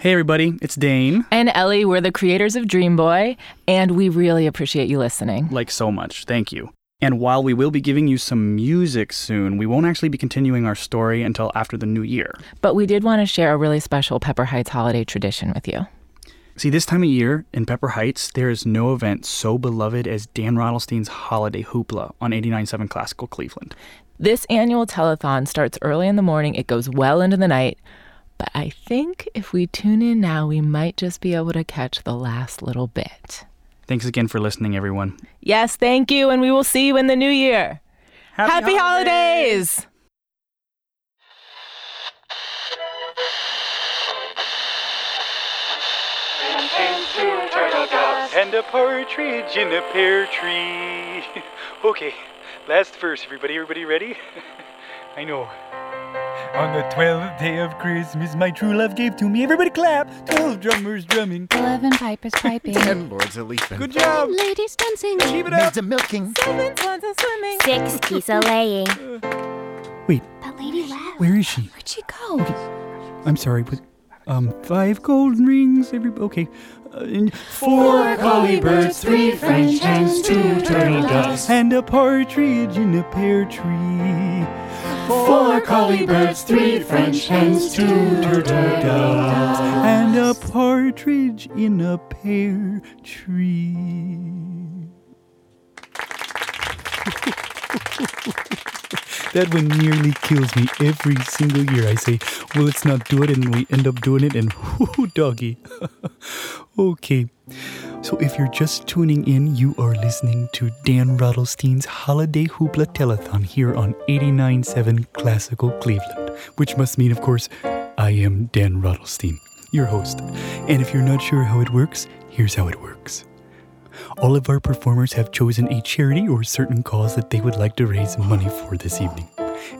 Hey, everybody. It's Dane. And Ellie. We're the creators of Dream Boy, and we really appreciate you listening. Like so much. Thank you. And while we will be giving you some music soon, we won't actually be continuing our story until after the new year. But we did want to share a really special Pepper Heights holiday tradition with you. See, this time of year in Pepper Heights, there is no event so beloved as Dan Rodelstein's Holiday Hoopla on 89.7 Classical Cleveland. This annual telethon starts early in the morning. It goes well into the night. But I think if we tune in now, we might just be able to catch the last little bit. Thanks again for listening, everyone. Yes, thank you, and we will see you in the new year. Happy holidays! Two turtle doves and a partridge in a pear tree. Okay, last verse, everybody. Everybody ready? I know. On the 12th day of Christmas, my true love gave to me. Everybody clap! 12 drummers drumming. 11 pipers piping. 10 lords a-leaping. Good job! 8 ladies dancing. Keep it up! Maids a-milking. 7 swans a-swimming. 6 geese a-laying. Wait. That lady left. Where is she? Where'd she go? Okay. I'm sorry, but... 5 golden rings, everybody... Okay. 4 collie birds, 3 French hens, 2 turtle doves, and a partridge in a pear tree. 4 collie birds, 3 French hens, 2 turtle doves, and a partridge in a pear tree. That one nearly kills me every single year. I say, well, let's not do it, and we end up doing it, and whoo, doggy. Okay, so if you're just tuning in, you are listening to Dan Rodelstein's Holiday Hoopla Telethon here on 89.7 Classical Cleveland, which must mean, of course, I am Dan Rodelstein, your host. And if you're not sure how it works, here's how it works. All of our performers have chosen a charity or certain cause that they would like to raise money for this evening.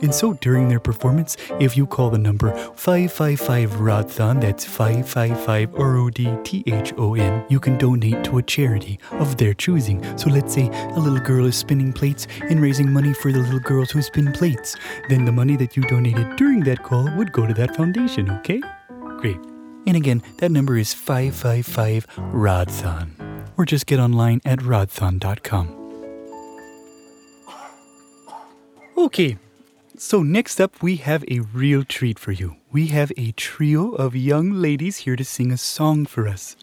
And so during their performance, if you call the number 555-RODTHON, that's 555-RODTHON, you can donate to a charity of their choosing. So let's say a little girl is spinning plates and raising money for the little girls who spin plates. Then the money that you donated during that call would go to that foundation, okay? Great. And again, that number is 555-RODTHON. Or just get online at rodthon.com. Okay, so next up we have a real treat for you. We have a trio of young ladies here to sing a song for us.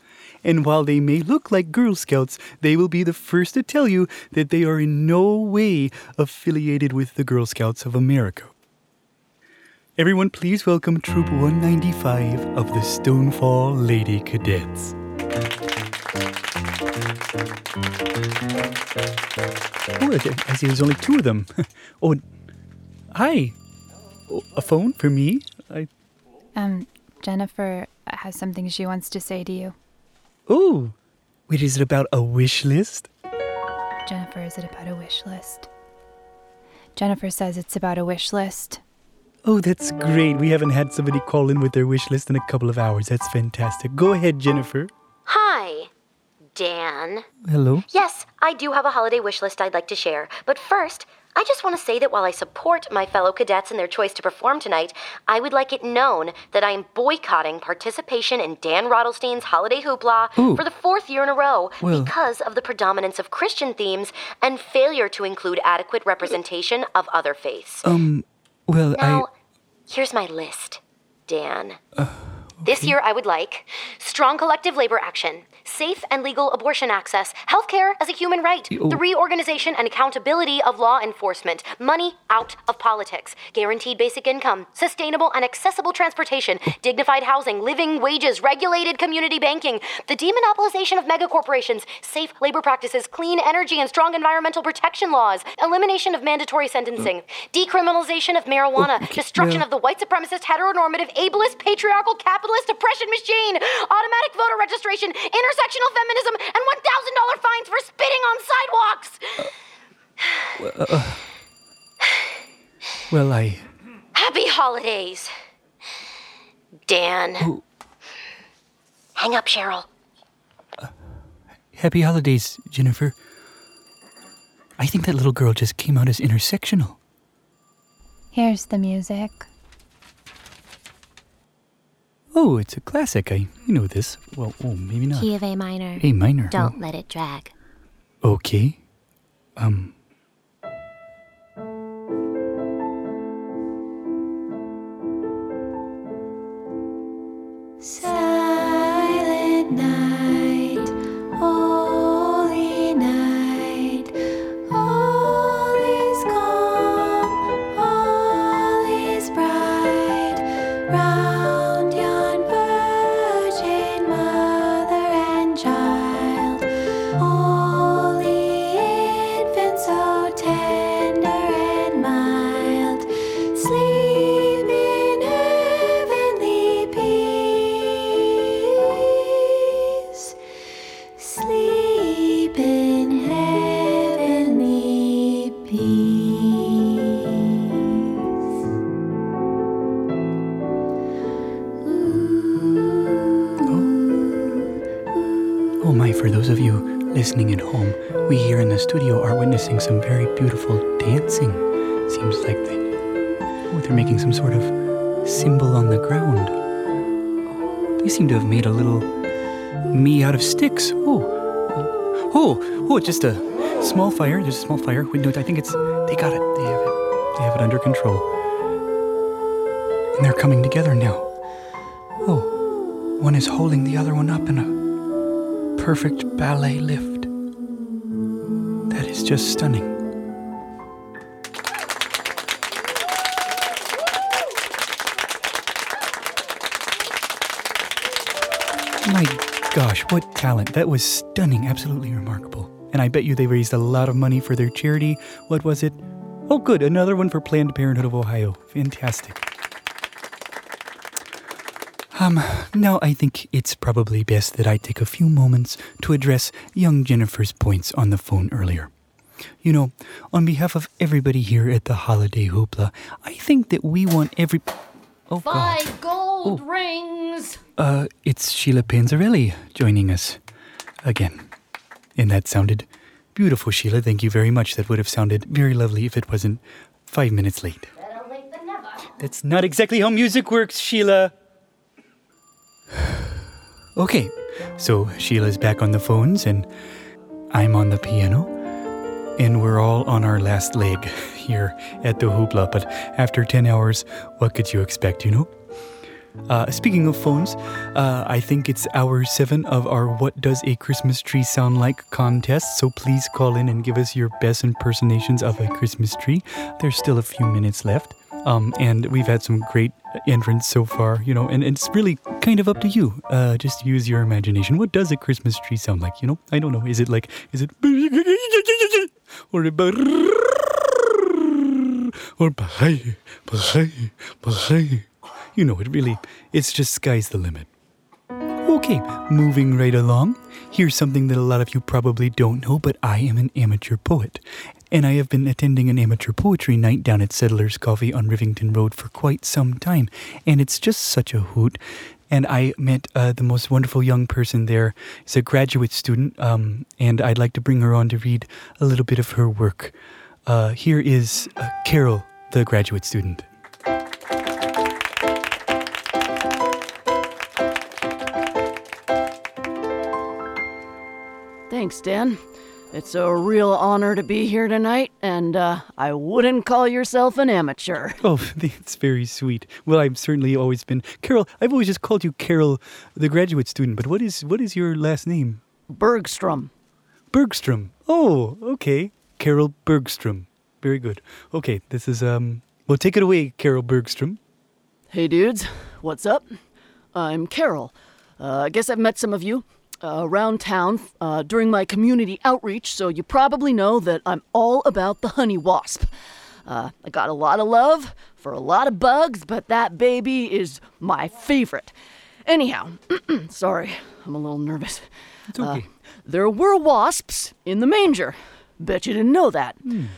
And while they may look like Girl Scouts, they will be the first to tell you that they are in no way affiliated with the Girl Scouts of America. Everyone, please welcome Troop 195 of the Stonefall Lady Cadets. Oh, I see there's only 2 of them. Oh, hi. Oh, a phone for me? Jennifer has something she wants to say to you. Oh, wait, is it about a wish list? Jennifer, is it about a wish list? Jennifer says it's about a wish list. Oh, that's great. We haven't had somebody call in with their wish list in a couple of hours. That's fantastic. Go ahead, Jennifer. Hi. Dan. Hello? Yes, I do have a holiday wish list I'd like to share. But first, I just want to say that while I support my fellow cadets in their choice to perform tonight, I would like it known that I am boycotting participation in Dan Rodelstein's Holiday Hoopla for the 4th year in a row because of the predominance of Christian themes and failure to include adequate representation of other faiths. Now, here's my list, Dan. This year, I would like strong collective labor action, safe and legal abortion access, healthcare as a human right, the reorganization and accountability of law enforcement, money out of politics, guaranteed basic income, sustainable and accessible transportation, dignified housing, living wages, regulated community banking, the demonopolization of megacorporations, safe labor practices, clean energy and strong environmental protection laws, elimination of mandatory sentencing, decriminalization of marijuana, destruction of the white supremacist, heteronormative, ableist, patriarchal, capitalist oppression machine, automatic voter registration, intersectional feminism, and $1,000 fines for spitting on sidewalks. Happy holidays, Dan. Hang up, Cheryl. Happy holidays, Jennifer. I think that little girl just came out as intersectional. Here's the music. Oh, it's a classic. I know this. Well, oh, maybe not. Key of A minor. A minor. Don't let it drag. Okay. Silent night, holy night, all is calm, all is bright, round yon virgin mother and child, holy infant, so tender and mild, sleep in heavenly peace, sleep in heavenly peace. Oh my, for those of you listening at home, we here in the studio are witnessing some very beautiful dancing. Seems like they're making some sort of symbol on the ground. They seem to have made a little me out of sticks. Oh, just a small fire. There's a small fire. Wait, no, I think it's, they got it. They have it. They have it under control. And they're coming together now. Oh, one is holding the other one up in a perfect ballet lift. That is just stunning. My gosh, what talent. That was stunning, absolutely remarkable. And I bet you they raised a lot of money for their charity. What was it? Oh, good, another one for Planned Parenthood of Ohio. Fantastic. Now I think it's probably best that I take a few moments to address young Jennifer's points on the phone earlier. You know, on behalf of everybody here at the Holiday Hoopla, I think that we want every... Oh, God. Five gold rings. It's Sheila Panzarelli joining us again. And that sounded beautiful, Sheila. Thank you very much. That would have sounded very lovely if it wasn't 5 minutes late. Better late than never. That's not exactly how music works, Sheila. Okay, so Sheila's back on the phones and I'm on the piano. And we're all on our last leg here at the Hoopla, but after 10 hours, what could you expect, you know? Speaking of phones, I think it's hour 7 of our What Does a Christmas Tree Sound Like contest, so please call in and give us your best impersonations of a Christmas tree. There's still a few minutes left. And we've had some great entrants so far, you know, and it's really kind of up to you. Just use your imagination. What does a Christmas tree sound like, you know? I don't know. Is it or a or you know, it's just sky's the limit. Okay, moving right along. Here's something that a lot of you probably don't know, but I am an amateur poet. And I have been attending an amateur poetry night down at Settler's Coffee on Rivington Road for quite some time. And it's just such a hoot. And I met the most wonderful young person there. She's a graduate student, and I'd like to bring her on to read a little bit of her work. Here is Carol, the graduate student. Thanks, Dan. It's a real honor to be here tonight, and I wouldn't call yourself an amateur. Oh, that's very sweet. Well, I've certainly always been... Carol, I've always just called you Carol, the graduate student, but what is your last name? Bergstrom. Bergstrom. Oh, okay. Carol Bergstrom. Very good. Okay, this is... Well, take it away, Carol Bergstrom. Hey, dudes. What's up? I'm Carol. I guess I've met some of you. Around town during my community outreach, so you probably know that I'm all about the honey wasp. I got a lot of love for a lot of bugs, but that baby is my favorite. Anyhow, sorry, I'm a little nervous. It's okay. There were wasps in the manger. Bet you didn't know that.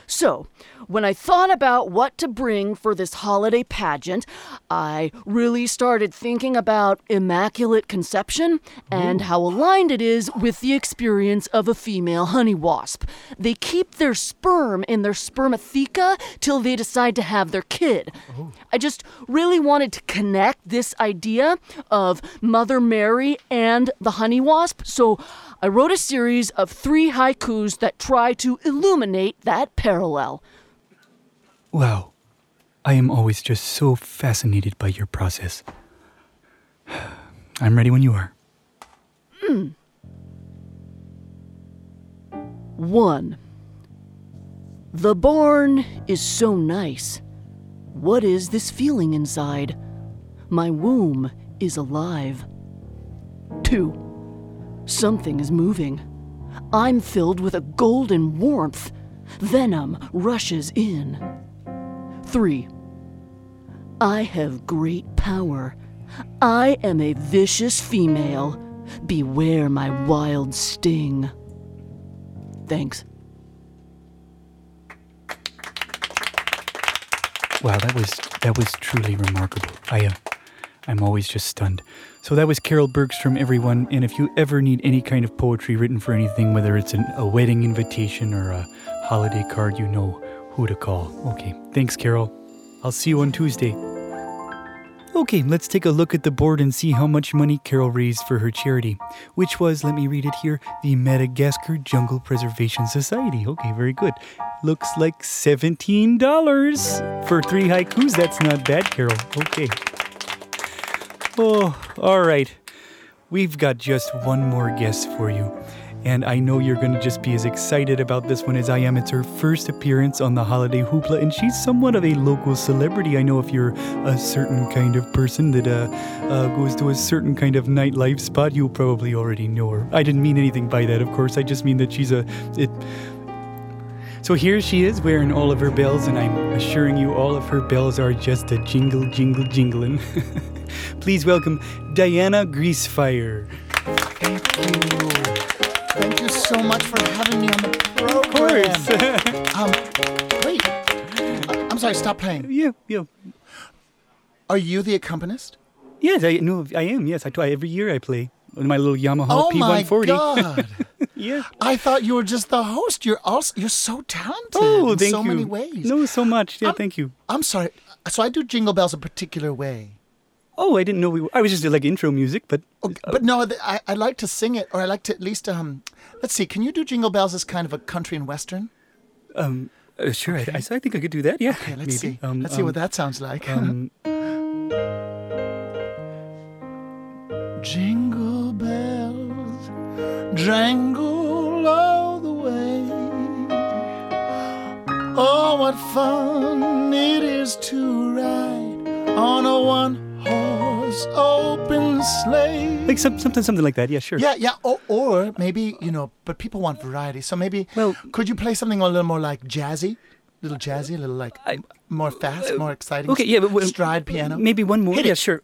So, when I thought about what to bring for this holiday pageant, I really started thinking about immaculate conception and how aligned it is with the experience of a female honey wasp. They keep their sperm in their spermatheca till they decide to have their kid. I just really wanted to connect this idea of Mother Mary and the honey wasp, so I wrote a series of 3 haikus that try to illuminate that parallel. Wow. I am always just so fascinated by your process. I'm ready when you are. 1. The barn is so nice. What is this feeling inside? My womb is alive. 2. Something is moving. I'm filled with a golden warmth. Venom rushes in. 3. I have great power. I am a vicious female. Beware my wild sting. Thanks. Wow, that was truly remarkable. I'm always just stunned. So that was Carol Bergstrom, everyone. And if you ever need any kind of poetry written for anything, whether it's a wedding invitation or a holiday card, you know who to call. Okay, thanks, Carol. I'll see you on Tuesday. Okay, let's take a look at the board and see how much money Carol raised for her charity, which was, let me read it here, the Madagascar Jungle Preservation Society. Okay, very good. Looks like $17 for 3 haikus. That's not bad, Carol. Okay. Oh, all right. We've got just one more guest for you. And I know you're going to just be as excited about this one as I am. It's her first appearance on the Holiday Hoopla, and she's somewhat of a local celebrity. I know if you're a certain kind of person that goes to a certain kind of nightlife spot, you probably already know her. I didn't mean anything by that, of course. I just mean that So here she is wearing all of her bells, and I'm assuring you all of her bells are just a jingle, jingle, jingling. Please welcome Diana Greasefire. Thank you. Thank you so much for having me on the program. Of course. Wait. I'm sorry, stop playing. Yeah. Are you the accompanist? Yes, I am. Yes, I do. Every year I play with my little Yamaha OP140. Oh, my God. Yeah. I thought you were just the host. You're so talented in so many ways. No, so much. Yeah, thank you. I'm sorry. So I do jingle bells a particular way. Oh, I didn't know I was just like intro music, but... but no, I like to sing it, or I like to at least... Let's see, can you do Jingle Bells as kind of a country and western? Sure, okay. I think I could do that, yeah. Okay, let's see. Let's see what that sounds like. Jingle bells, jangle all the way. Oh, what fun it is to ride on a one... open sleigh. Like something like that, yeah, sure. Yeah, or maybe, but people want variety, so maybe, could you play something a little more like jazzy? A little jazzy, a little like, more fast, more exciting, okay, yeah, but stride piano? Maybe one more, yeah, sure.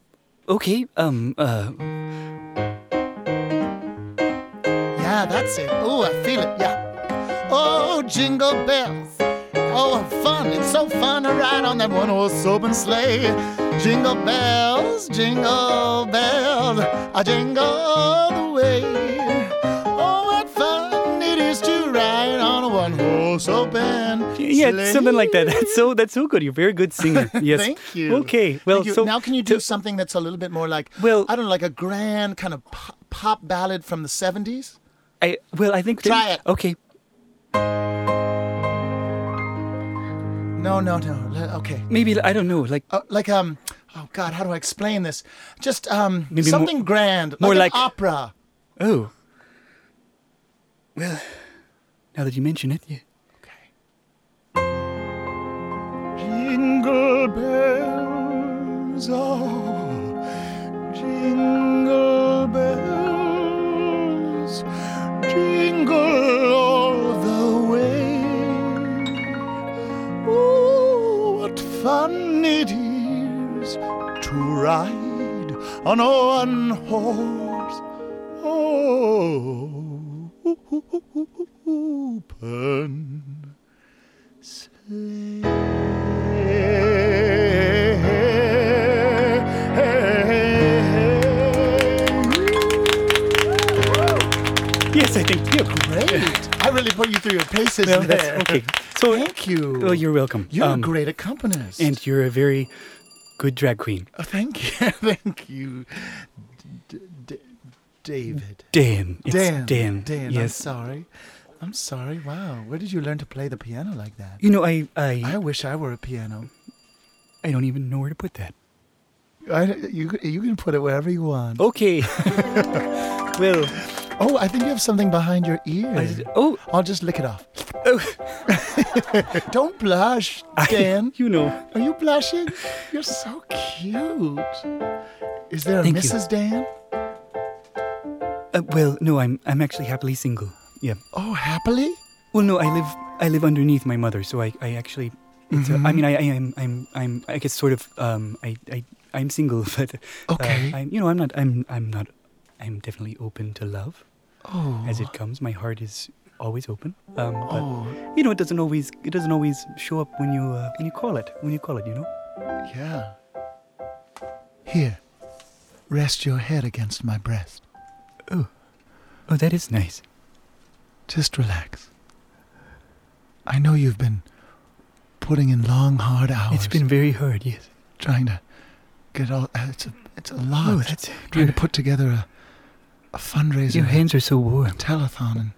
Okay, Yeah, that's it. Oh, I feel it, yeah. Oh, jingle bells. Oh, fun, it's so fun to ride on that one-horse open sleigh. Jingle bells, jingle bells, I jingle all the way. Oh, what fun it is to ride on a one-horse open sleigh. Yeah, something like that. That's so good. You're a very good singer. Yes. Thank you. Okay. Well, so now can you do something that's a little bit more like, like a grand kind of pop ballad from the 70s? I think... Try it. Okay. No. Okay. Maybe, I don't know, like... oh, God, how do I explain this? Just maybe something grand, more like an opera. Oh. Well, now that you mention it, yeah. Okay. Jingle bells, oh, jingle bells, jingle all the way. Fun it is to ride on a one horse open Yes, I think you're great. I really put you through your paces there. Okay. So, thank you. Oh, you're welcome. You're a great accompanist. And you're a very good drag queen. Oh, thank you. Thank you. David. Dan. It's Dan. Dan, yes. I'm sorry. Wow. Where did you learn to play the piano like that? You know, I wish I were a piano. I don't even know where to put that. You can put it wherever you want. Okay. Well. Oh, I think you have something behind your ear. I'll just lick it off. Oh. Don't blush, Dan. You know. Are you blushing? You're so cute. Is there a Thank Mrs. You. Dan? Well, no, I'm actually happily single. Yeah. Oh, happily? Well, no, I live underneath my mother, so I actually. Mm-hmm. I mean, I am. I guess sort of. I'm single, but. Okay. I'm not. I'm definitely open to love. Oh. As it comes, my heart is always open. But, you know, it doesn't always show up when you call it. You know. Yeah. Here, rest your head against my breast. Oh, that is nice. Just relax. I know you've been putting in long, hard hours. It's been very hard, yes. Trying to get all... It's a lot. Oh, trying to put together a fundraiser. Your hands are so warm. A telethon.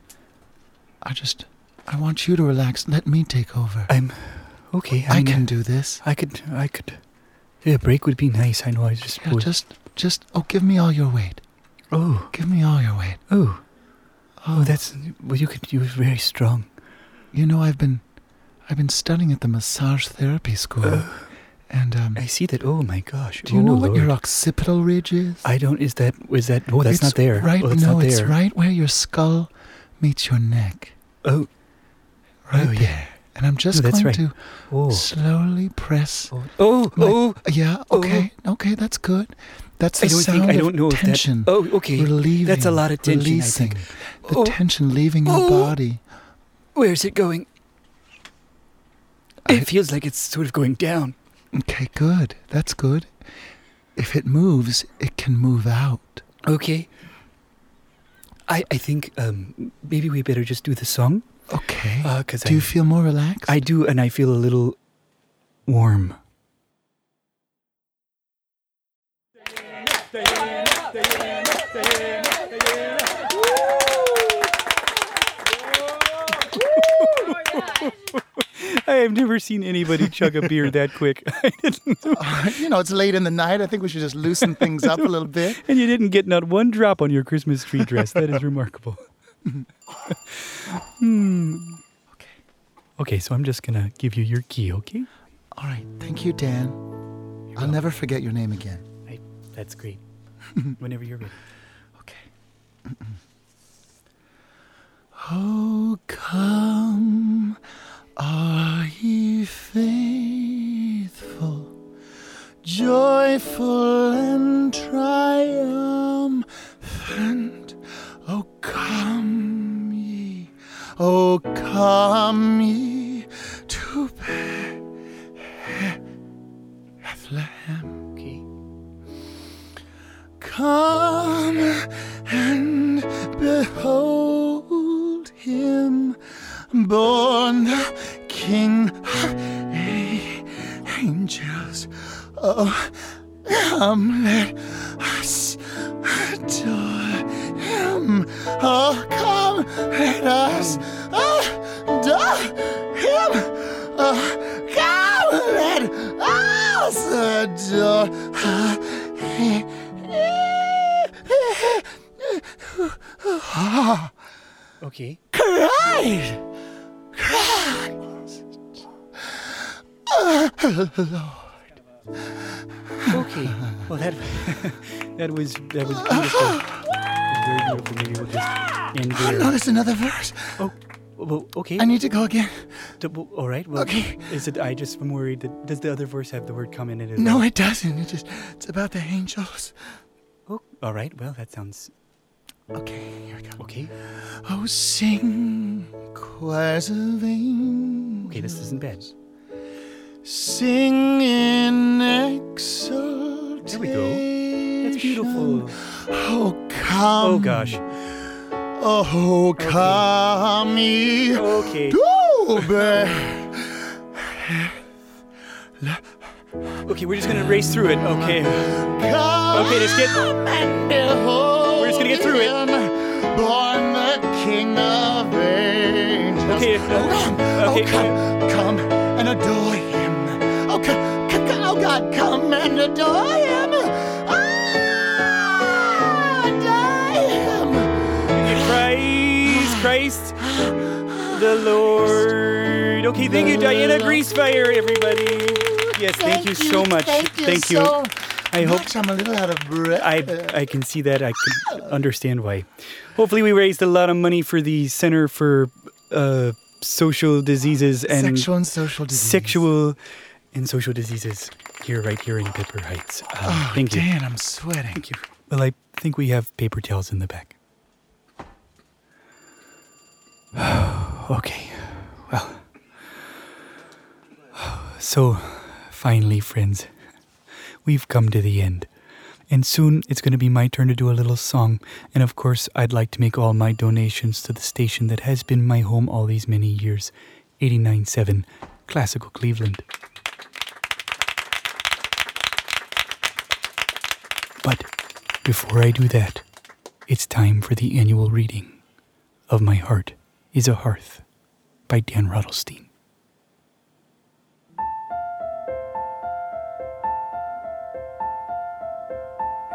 And I want you to relax. Let me take over. Okay. I can do this. I could... Yeah, a break would be nice. I know. Give me all your weight. Oh. Give me all your weight. Oh, you were very strong. You know, I've been studying at the massage therapy school. And I see that. Oh my gosh. Do you know what your occipital ridge is? I don't. Is that? Oh, that's not there. Right. Oh, no, it's right where your skull meets your neck. Oh. Right there. Yeah. And I'm just going to slowly press. Yeah. Okay. Oh. Okay. That's good. That's the sound of tension. Okay. Relieving. That's a lot of tension. Releasing. I think. The tension leaving your body. Where's it going? It feels like it's sort of going down. Okay, good. That's good. If it moves, it can move out. Okay. I think maybe we better just do the song. Okay. Do you feel more relaxed? I do, and I feel a little warm. I have never seen anybody chug a beer that quick. I didn't know. You know, it's late in the night. I think we should just loosen things up a little bit. And you didn't get not one drop on your Christmas tree dress. That is remarkable. Okay. Okay, so I'm just going to give you your key, okay? All right. Thank you, Dan. I'll never forget your name again. That's great. Whenever you're ready. Okay. Oh, come, are ye faithful, joyful and triumphant. Oh, come ye, oh, come ye to Bethlehem. Okay. Come and behold him, born the King of angels. Oh, come, let us adore him. Oh, come, let us adore him. Oh, come, let us adore him. Okay. Christ, Lord. Okay. Well, that was beautiful. Very beautiful. Maybe we'll just end there. Oh no, there's another verse. Oh, well, okay. I need to go again. All right. Well, okay. I'm worried that does the other verse have the word "come" in it? No, it doesn't. It's about the angels. Oh, all right. Well, that sounds. Okay, here we go. Okay. Oh, sing, choirs of angels. Okay, this isn't bad. Sing in exaltation. There we go. That's beautiful. Oh, come. Oh, gosh. Oh, come me. Okay. Okay, we're just gonna race through it. Okay. Okay, let's get. We're just gonna get through it. Born the King of Angels. Okay. Okay. Come and adore him. Oh, oh God, come and adore him. Ah, adore him. Praise Christ, the Lord. Okay, thank you, Diana Greasefire, everybody. Yes, thank you so much. Thank you. So I hope much. I'm a little out of breath. I can see that. I can understand why. Hopefully, we raised a lot of money for the Center for Social Diseases and Sexual and Social Diseases right here in Pepper Heights. Thank you. Dan, I'm sweating. Thank you. Well, I think we have paper towels in the back. Okay. Well. So. Finally, friends, we've come to the end. And soon it's going to be my turn to do a little song. And of course, I'd like to make all my donations to the station that has been my home all these many years, 89.7 Classical Cleveland. But before I do that, it's time for the annual reading of My Heart is a Hearth by Dan Rodelstein.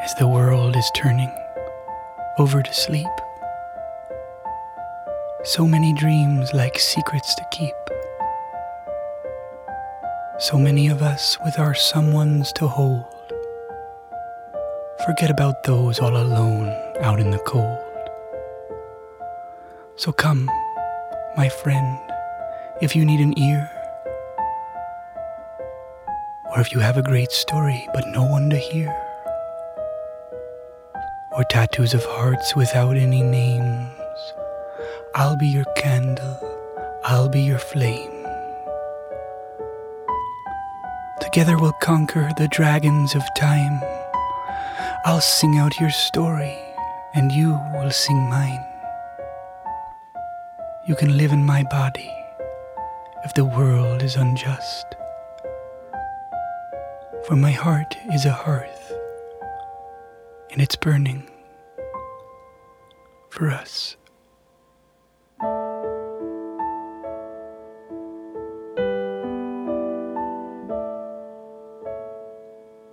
As the world is turning over to sleep, so many dreams like secrets to keep, so many of us with our someones to hold, forget about those all alone out in the cold. So come, my friend, if you need an ear, or if you have a great story but no one to hear, or tattoos of hearts without any names. I'll be your candle, I'll be your flame. Together we'll conquer the dragons of time. I'll sing out your story, and you will sing mine. You can live in my body if the world is unjust. For my heart is a hearth, and it's burning for us.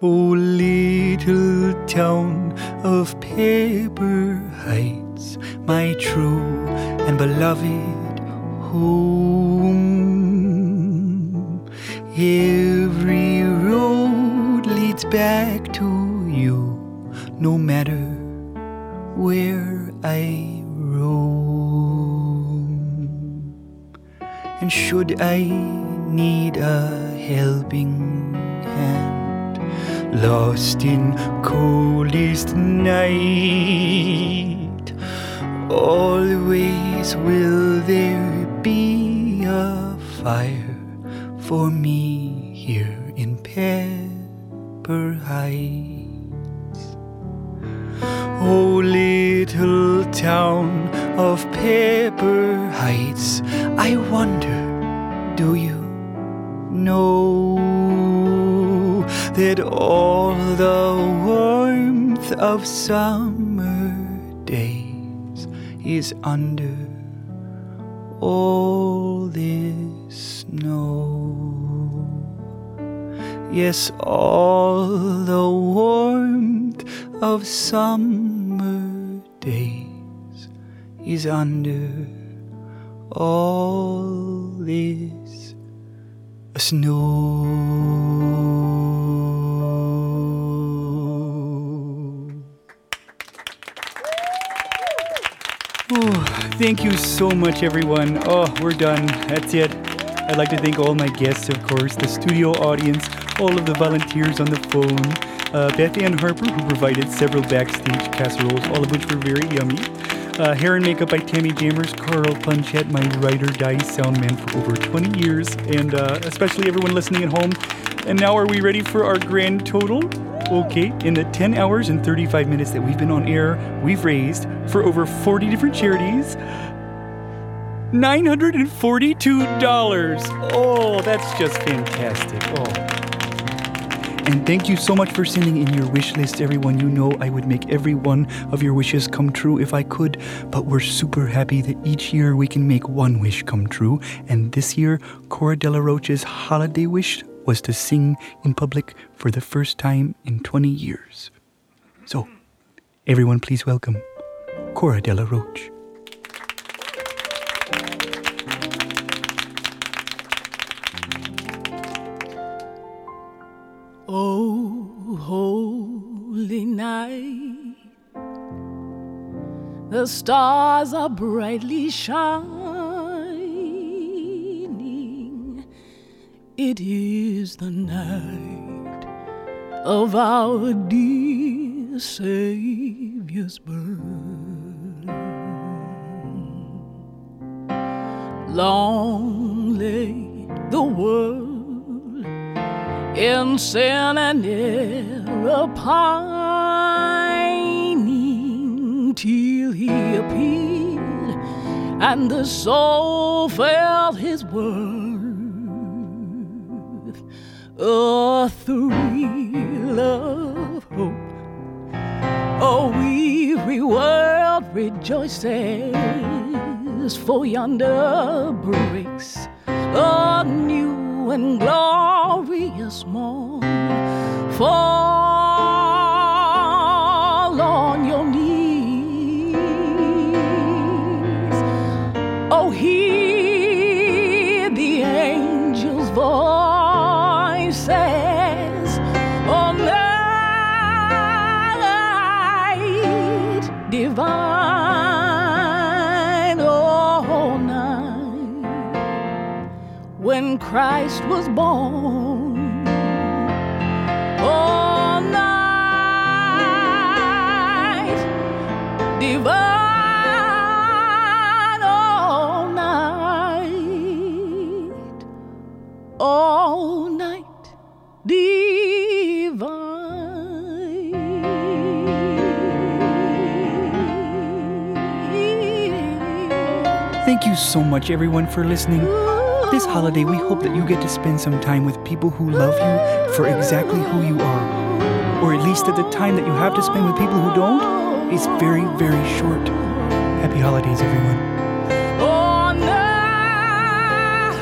Oh, little town of Pepper Heights, my true and beloved home. Every road leads back to you. No matter where I roam, and should I need a helping hand, lost in coldest night, always will there be a fire for me here in Pepper Heights. Oh, little town of Pepper Heights, I wonder, do you know that all the warmth of summer days is under all this snow? Yes, all the warmth of summer days is under all this snow. Oh, thank you so much, everyone. Oh, we're done. That's it. I'd like to thank all my guests, of course, the studio audience, all of the volunteers on the phone, Beth Ann Harper, who provided several backstage casseroles, all of which were very yummy. Hair and makeup by Tammy Jammers, Carl Punchette, my ride or die sound man for over 20 years, and especially everyone listening at home. And now, are we ready for our grand total? Okay, in the 10 hours and 35 minutes that we've been on air, we've raised for over 40 different charities $942. Oh, that's just fantastic. Oh. And thank you so much for sending in your wish list, everyone. You know I would make every one of your wishes come true if I could, but we're super happy that each year we can make one wish come true. And this year, Cora Della Roche's holiday wish was to sing in public for the first time in 20 years. So, everyone please welcome Cora Della Roche. Oh, holy night, the stars are brightly shining. It is the night of our dear Savior's birth. Long lay the world in sin and error pining, till he appeared and the soul felt his worth. A thrill of hope, a weary world rejoices, for yonder breaks a new and glorious morn. Fall on your knees. Oh, hear the angels' voices on night divine. When Christ was born, all night divine, all night, all night divine. Thank you so much, everyone, for listening. This holiday, we hope that you get to spend some time with people who love you for exactly who you are. Or at least that the time that you have to spend with people who don't is very, very short. Happy holidays, everyone. Oh, night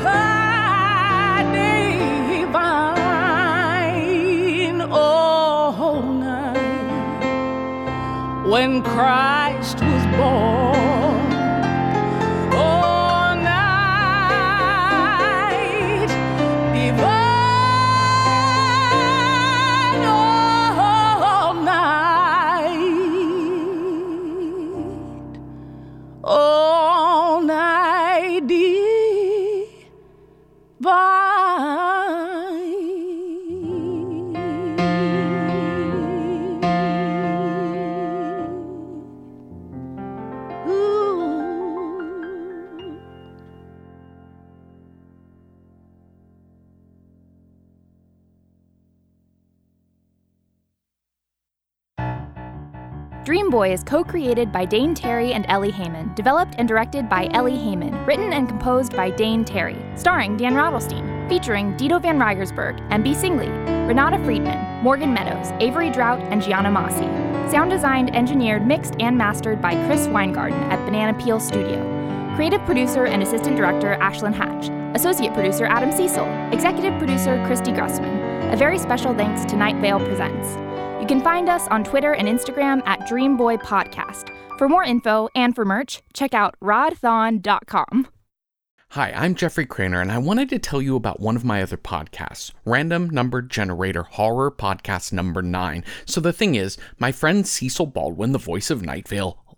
when Christ was born. Dream Boy is co-created by Dane Terry and Ellie Heyman, developed and directed by Ellie Heyman, written and composed by Dane Terry, starring Dan Rodelstein, featuring Dito Van Rygersberg, M.B. Singley, Renata Friedman, Morgan Meadows, Avery Drought, and Gianna Mossi. Sound designed, engineered, mixed, and mastered by Chris Weingarten at Banana Peel Studio. Creative producer and assistant director Ashlyn Hatch. Associate producer Adam Cecil. Executive producer Christy Grossman. A very special thanks to Night Vale Presents. You can find us on Twitter and Instagram at Dream Boy Podcast. For more info and for merch, check out rodthon.com. Hi, I'm Jeffrey Cranor, and I wanted to tell you about one of my other podcasts, Random Number Generator Horror Podcast Number 9. So the thing is, my friend Cecil Baldwin, the voice of Night Vale,